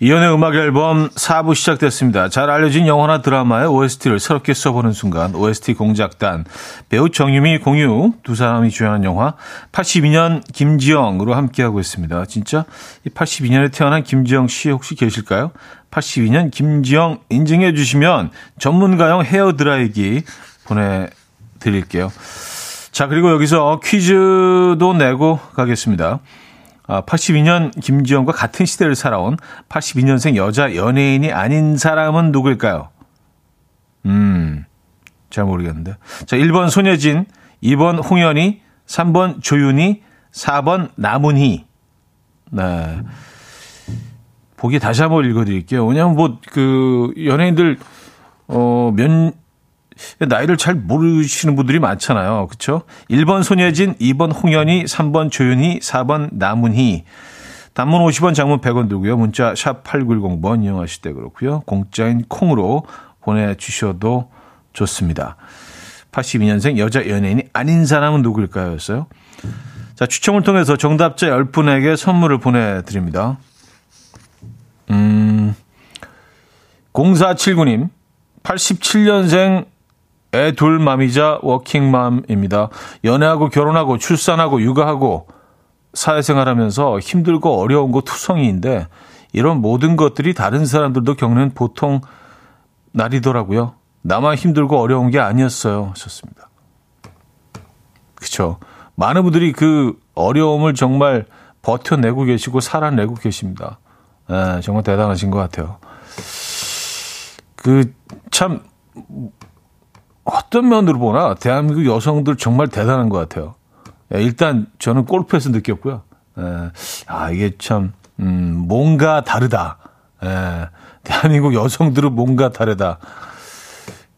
이현우의 음악 앨범 4부 시작됐습니다. 잘 알려진 영화나 드라마의 OST를 새롭게 써보는 순간 OST 공작단. 배우 정유미, 공유 두 사람이 주연한 영화 82년 김지영으로 함께하고 있습니다. 진짜 이 82년에 태어난 김지영 씨 혹시 계실까요? 82년 김지영 인증해 주시면 전문가용 헤어드라이기 보내드릴게요. 자, 그리고 여기서 퀴즈도 내고 가겠습니다. 82년 김지영과 같은 시대를 살아온 82년생 여자 연예인이 아닌 사람은 누굴까요? 잘 모르겠는데. 자, 1번 손예진, 2번 홍현희, 3번 조윤희, 4번 남은희. 네. 보기 다시 한번 읽어드릴게요. 왜냐하면 연예인들 나이를 잘 모르시는 분들이 많잖아요. 그렇죠? 1번 손예진, 2번 홍현희, 3번 조윤희, 4번 남은희. 단문 50원, 장문 100원 들고요. 문자 샵 8910번 이용하실 때 그렇고요. 공짜인 콩으로 보내주셔도 좋습니다. 82년생 여자 연예인이 아닌 사람은 누굴까요? 였어요. 자, 추첨을 통해서 정답자 10분에게 선물을 보내드립니다. 0479님, 87년생 애 둘 맘이자 워킹맘입니다. 연애하고 결혼하고 출산하고 육아하고 사회생활하면서 힘들고 어려운 거 투성이인데 이런 모든 것들이 다른 사람들도 겪는 보통 날이더라고요. 나만 힘들고 어려운 게 아니었어요. 좋습니다. 그렇죠. 많은 분들이 그 어려움을 정말 버텨내고 계시고 살아내고 계십니다. 네, 정말 대단하신 것 같아요. 참 어떤 면으로 보나 대한민국 여성들 정말 대단한 것 같아요. 일단 저는 골프에서 느꼈고요. 이게 참 뭔가 다르다. 대한민국 여성들은 뭔가 다르다.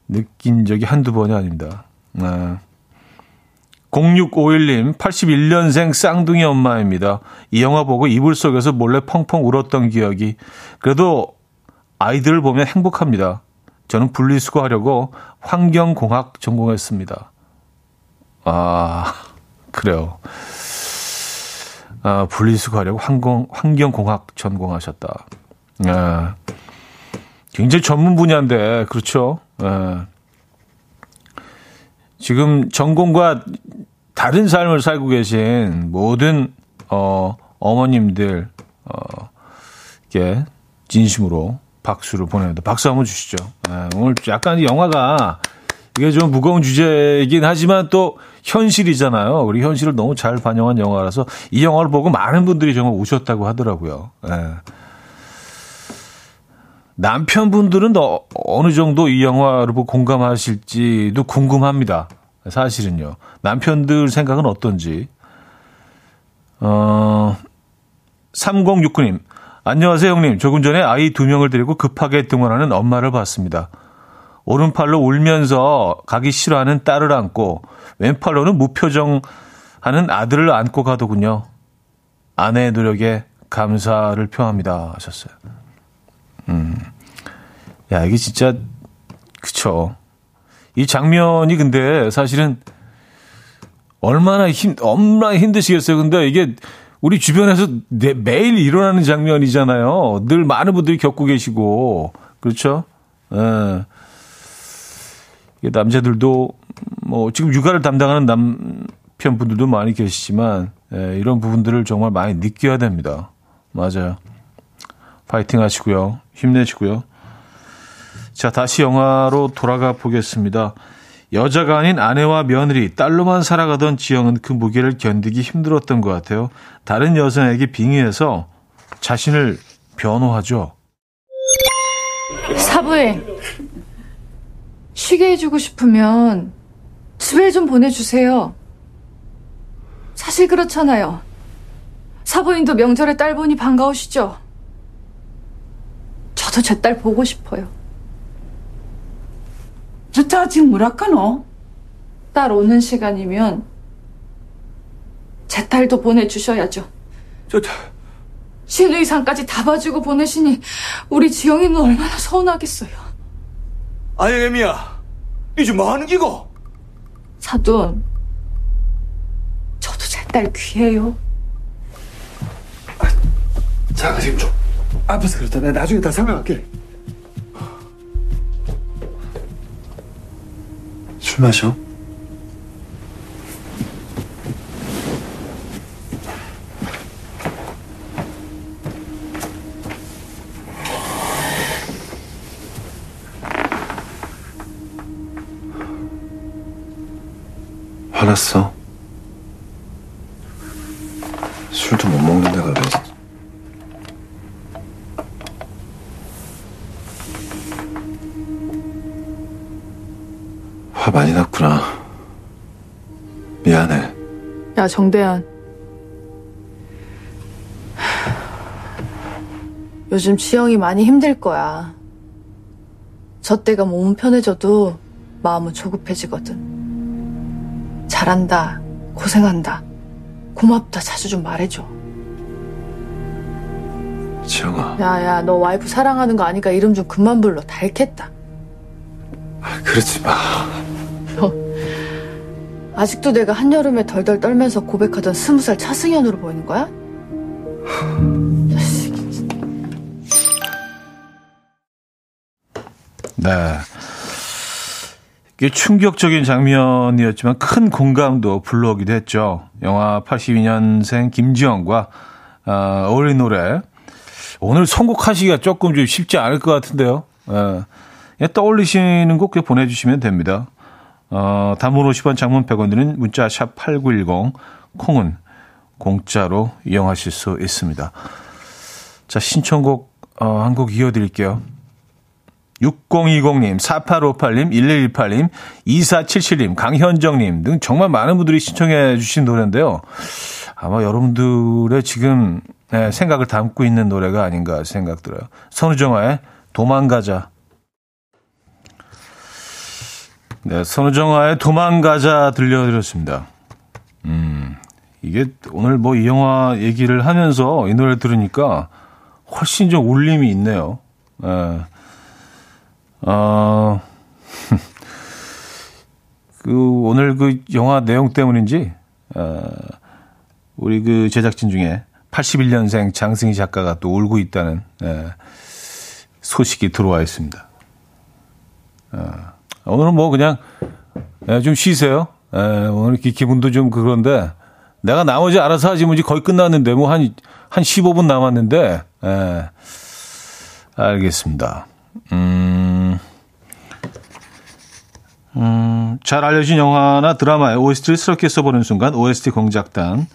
느낀 적이 한두 번이 아닙니다. 0651님, 81년생 쌍둥이 엄마입니다. 이 영화 보고 이불 속에서 몰래 펑펑 울었던 기억이. 그래도 아이들을 보면 행복합니다. 저는 분리수거하려고 환경공학 전공했습니다. 아, 그래요. 분리수거하려고 환경공학 전공하셨다. 아, 굉장히 전문 분야인데, 그렇죠? 아, 지금 전공과 다른 삶을 살고 계신 모든 어머님들 께 진심으로 박수를 보내도 박수 한번 주시죠. 네, 오늘 약간 영화가 이게 좀 무거운 주제이긴 하지만 또 현실이잖아요. 그리고 현실을 너무 잘 반영한 영화라서 이 영화를 보고 많은 분들이 정말 우셨다고 하더라고요. 네. 남편분들은 어느 정도 이 영화를 보고 공감하실지도 궁금합니다. 사실은요. 남편들 생각은 어떤지. 3069님. 안녕하세요, 형님. 조금 전에 아이 2명을 데리고 급하게 등원하는 엄마를 봤습니다. 오른팔로 울면서 가기 싫어하는 딸을 안고 왼팔로는 무표정하는 아들을 안고 가더군요. 아내의 노력에 감사를 표합니다. 하셨어요. 야, 이게 진짜, 그쵸. 이 장면이 근데 사실은 얼마나 힘드시겠어요. 근데 이게 우리 주변에서 매일 일어나는 장면이잖아요. 늘 많은 분들이 겪고 계시고. 그렇죠? 예. 남자들도, 지금 육아를 담당하는 남편분들도 많이 계시지만, 예, 이런 부분들을 정말 많이 느껴야 됩니다. 맞아요. 파이팅 하시고요. 힘내시고요. 자, 다시 영화로 돌아가 보겠습니다. 여자가 아닌 아내와 며느리, 딸로만 살아가던 지영은 그 무게를 견디기 힘들었던 것 같아요. 다른 여성에게 빙의해서 자신을 변호하죠. 사부인, 쉬게 해주고 싶으면 집에 좀 보내주세요. 사실 그렇잖아요. 사부인도 명절에 딸 보니 반가우시죠? 저도 제 딸 보고 싶어요. 저 딸 지금 뭐랄까노? 딸 오는 시간이면 제 딸도 보내주셔야죠. 신의상까지 다 봐주고 보내시니 우리 지영이는 얼마나 서운하겠어요. 아니, 애미야. 이제 뭐 하는 기고? 사돈, 저도 제 딸 귀해요. 아, 잠깐 지금 좀 아파서 그렇다. 내가 나중에 다 설명할게. 술 마셔. 화났어. 술도 못 먹는다가 왜? 화 많이 났구나. 미안해. 야, 정대한. 요즘 지영이 많이 힘들 거야. 저 때가 몸은 편해져도 마음은 조급해지거든. 잘한다, 고생한다, 고맙다 자주 좀 말해줘. 지영아. 야야, 너 와이프 사랑하는 거 아니까 이름 좀 그만 불러. 다 읽겠다. 아, 그러지 마. 너 아직도 내가 한여름에 덜덜 떨면서 고백하던 20살 차승현으로 보이는 거야? 네. 충격적인 장면이었지만 큰 공감도 불러오기도 했죠. 영화 82년생 김지영과 어울린 노래. 오늘 선곡하시기가 조금 좀 쉽지 않을 것 같은데요. 떠올리시는 곡 보내주시면 됩니다. 단문 50원, 장문 100원들은 문자 샵 8910, 콩은 공짜로 이용하실 수 있습니다. 자, 신청곡 한 곡 이어드릴게요. 6020님, 4858님, 1118님, 2477님, 강현정님 등 정말 많은 분들이 신청해 주신 노래인데요. 아마 여러분들의 지금 생각을 담고 있는 노래가 아닌가 생각 들어요. 선우정아의 도망가자. 네, 선우정아의 도망가자 들려드렸습니다. 이게 오늘 뭐 이 영화 얘기를 하면서 이 노래 들으니까 훨씬 좀 울림이 있네요. 오늘 영화 내용 때문인지, 우리 제작진 중에 81년생 장승희 작가가 또 울고 있다는, 소식이 들어와 있습니다. 오늘은 뭐 그냥, 좀 쉬세요. 오늘 기분도 좀 그런데, 내가 나머지 알아서 하지 뭐지 거의 끝났는데, 뭐 한 15분 남았는데, 알겠습니다. 잘 알려진 영화나 드라마의 OST를 새롭게 써보는 순간 OST 공작단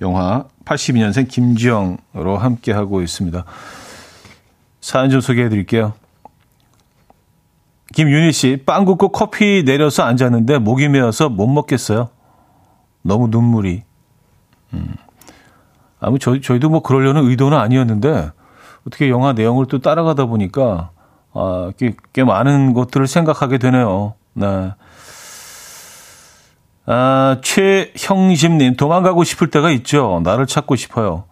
영화 82년생 김지영으로 함께하고 있습니다. 사연 좀 소개해드릴게요. 김윤희 씨, 빵 굽고 커피 내려서 앉았는데 목이 메어서 못 먹겠어요. 너무 눈물이. 저희도 뭐 그러려는 의도는 아니었는데 어떻게 영화 내용을 또 따라가다 보니까 꽤 많은 것들을 생각하게 되네요. 네. 최형심님, 도망가고 싶을 때가 있죠. 나를 찾고 싶어요.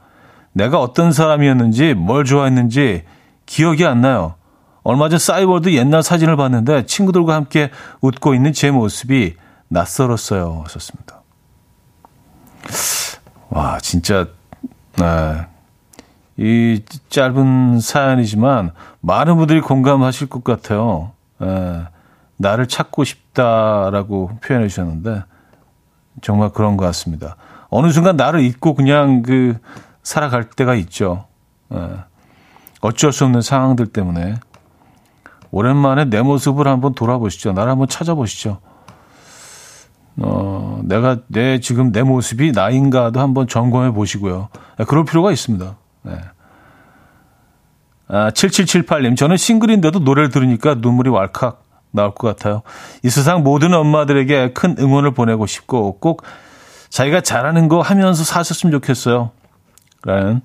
내가 어떤 사람이었는지, 뭘 좋아했는지 기억이 안 나요. 얼마 전 싸이월드 옛날 사진을 봤는데 친구들과 함께 웃고 있는 제 모습이 낯설었어요. 썼습니다. 와, 진짜, 네. 이 짧은 사연이지만 많은 분들이 공감하실 것 같아요. 나를 찾고 싶다라고 표현해 주셨는데 정말 그런 것 같습니다. 어느 순간 나를 잊고 그냥 살아갈 때가 있죠. 어쩔 수 없는 상황들 때문에 오랜만에 내 모습을 한번 돌아보시죠. 나를 한번 찾아보시죠. 내가 지금 내 모습이 나인가도 한번 점검해 보시고요. 그럴 필요가 있습니다. 네. 7778님, 저는 싱글인데도 노래를 들으니까 눈물이 왈칵 나올 것 같아요. 이 세상 모든 엄마들에게 큰 응원을 보내고 싶고 꼭 자기가 잘하는 거 하면서 사셨으면 좋겠어요. 라는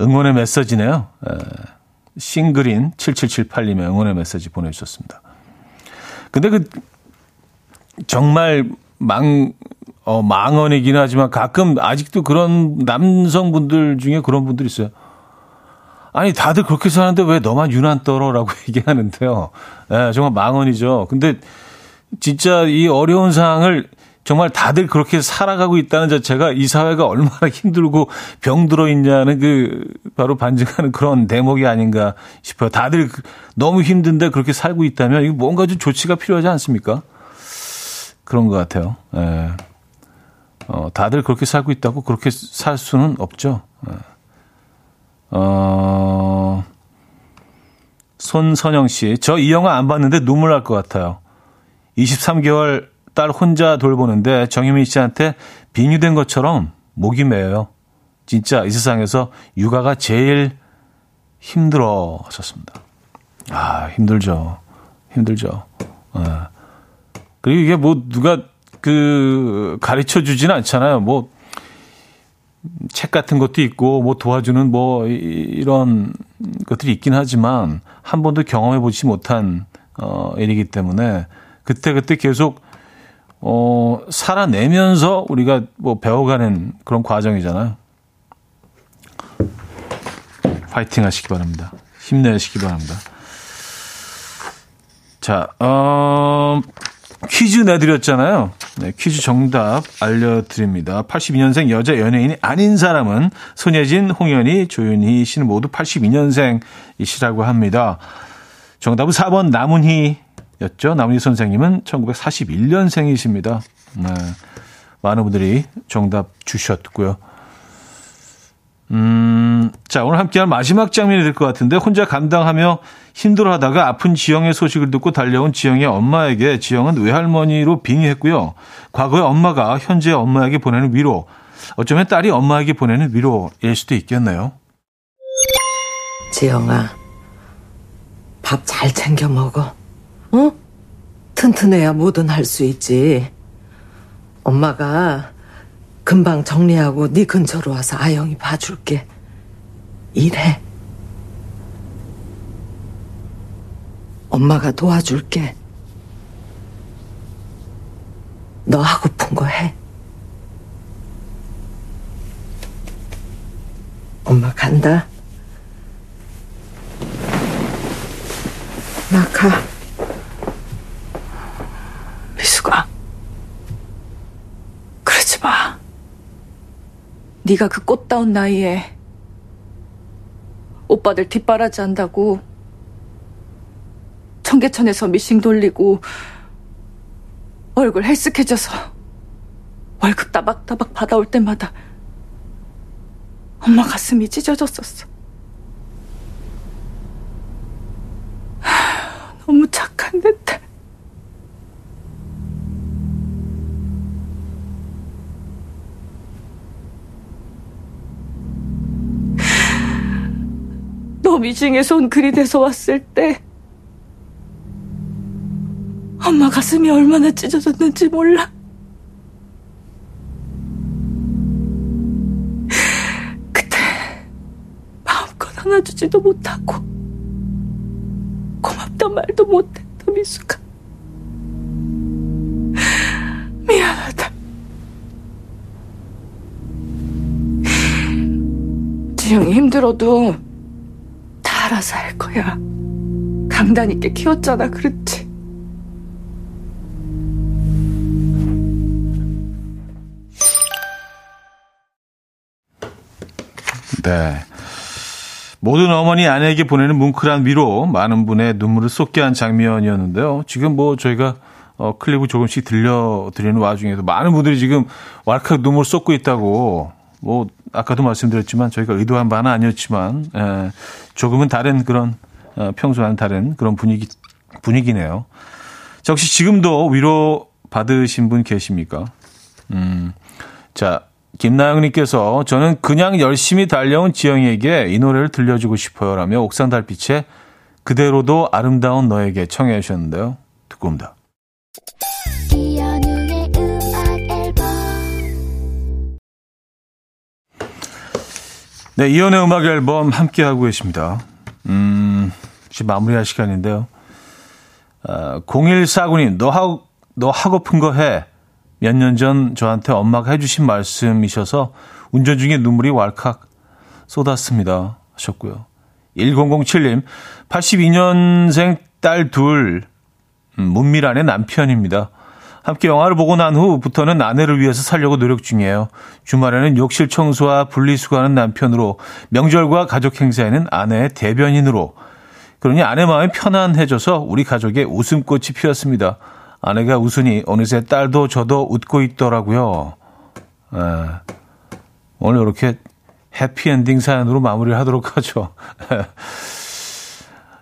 응원의 메시지네요. 싱글인 7778님의 응원의 메시지 보내주셨습니다. 근데 정말 망언이긴 하지만 가끔 아직도 그런 남성분들 중에 그런 분들이 있어요. 아니 다들 그렇게 사는데 왜 너만 유난 떨어라고 얘기하는데요. 네, 정말 망언이죠. 근데 진짜 이 어려운 상황을 정말 다들 그렇게 살아가고 있다는 자체가 이 사회가 얼마나 힘들고 병들어 있냐는 그 바로 반증하는 그런 대목이 아닌가 싶어요. 다들 너무 힘든데 그렇게 살고 있다면 이거 뭔가 좀 조치가 필요하지 않습니까? 그런 것 같아요. 예. 다들 그렇게 살고 있다고 그렇게 살 수는 없죠. 예. 손선영 씨, 저 이 영화 안 봤는데 눈물 날 것 같아요. 23개월 딸 혼자 돌보는데 정유미 씨한테 비뉴된 것처럼 목이 메어요. 진짜 이 세상에서 육아가 제일 힘들어 하셨습니다. 아, 힘들죠. 힘들죠. 네. 그리고 이게 뭐 누가 그 가르쳐 주진 않잖아요. 뭐 책 같은 것도 있고 뭐 도와주는 뭐 이런 것들이 있긴 하지만 한 번도 경험해 보지 못한 일이기 때문에 그때그때 계속 살아내면서 우리가 뭐 배워가는 그런 과정이잖아요. 파이팅 하시기 바랍니다. 힘내시기 바랍니다. 자, 퀴즈 내드렸잖아요. 네, 퀴즈 정답 알려드립니다. 82년생 여자 연예인이 아닌 사람은 손예진, 홍현희, 조윤희 씨는 모두 82년생이시라고 합니다. 정답은 4번 남은희. 였죠. 남은희 선생님은 1941년생이십니다. 네, 많은 분들이 정답 주셨고요. 자, 오늘 함께할 마지막 장면이 될 것 같은데 혼자 감당하며 힘들어하다가 아픈 지영의 소식을 듣고 달려온 지영의 엄마에게 지영은 외할머니로 빙의했고요. 과거의 엄마가 현재의 엄마에게 보내는 위로, 어쩌면 딸이 엄마에게 보내는 위로일 수도 있겠네요. 지영아, 밥 잘 챙겨 먹어. 어? 튼튼해야 뭐든 할 수 있지. 엄마가 금방 정리하고 네 근처로 와서 아영이 봐줄게. 일해. 엄마가 도와줄게. 너 하고픈 거 해. 엄마 간다. 나 가. 미숙아, 그러지 마. 네가 그 꽃다운 나이에 오빠들 뒷바라지 한다고 청계천에서 미싱 돌리고 얼굴 헬쓱해져서 월급 따박따박 받아올 때마다 엄마 가슴이 찢어졌었어. 너무 착한 내 딸. 너 미싱에 손그리 돼서 왔을 때 엄마 가슴이 얼마나 찢어졌는지 몰라. 그때 마음껏 안아주지도 못하고 고맙단 말도 못했다. 미숙아, 미안하다. 지영이 힘들어도 알아서 할 거야. 강단 있게 키웠잖아, 그렇지? 네. 모든 어머니 아내에게 보내는 뭉클한 위로, 많은 분의 눈물을 쏟게 한 장면이었는데요. 지금 뭐 저희가 클립을 조금씩 들려드리는 와중에도 많은 분들이 지금 왈칵 눈물을 쏟고 있다고. 뭐 아까도 말씀드렸지만 저희가 의도한 바는 아니었지만 조금은 다른 그런 평소와는 다른 그런 분위기네요. 자, 혹시 지금도 위로 받으신 분 계십니까? 자, 김나영님께서 저는 그냥 열심히 달려온 지영이에게 이 노래를 들려주고 싶어요라며 옥상 달빛에 그대로도 아름다운 너에게 청해 주셨는데요. 듣고 옵니다. 네, 이현우의 음악 앨범 함께하고 계십니다. 이제 마무리할 시간인데요. 0149님, 너 하고픈 거 해. 몇 년 전 저한테 엄마가 해주신 말씀이셔서 운전 중에 눈물이 왈칵 쏟았습니다. 하셨고요. 1007님, 82년생 딸 둘, 문미란의 남편입니다. 함께 영화를 보고 난 후부터는 아내를 위해서 살려고 노력 중이에요. 주말에는 욕실 청소와 분리수거하는 남편으로, 명절과 가족 행사에는 아내의 대변인으로. 그러니 아내 마음이 편안해져서 우리 가족의 웃음꽃이 피었습니다. 아내가 웃으니 어느새 딸도 저도 웃고 있더라고요. 아, 오늘 이렇게 해피엔딩 사연으로 마무리를 하도록 하죠.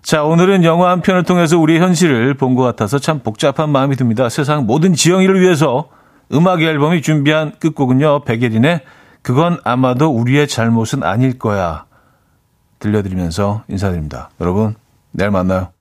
자, 오늘은 영화 한 편을 통해서 우리의 현실을 본 것 같아서 참 복잡한 마음이 듭니다. 세상 모든 지영이를 위해서 음악 앨범이 준비한 끝곡은요, 백예린의 그건 아마도 우리의 잘못은 아닐 거야 들려드리면서 인사드립니다. 여러분, 내일 만나요.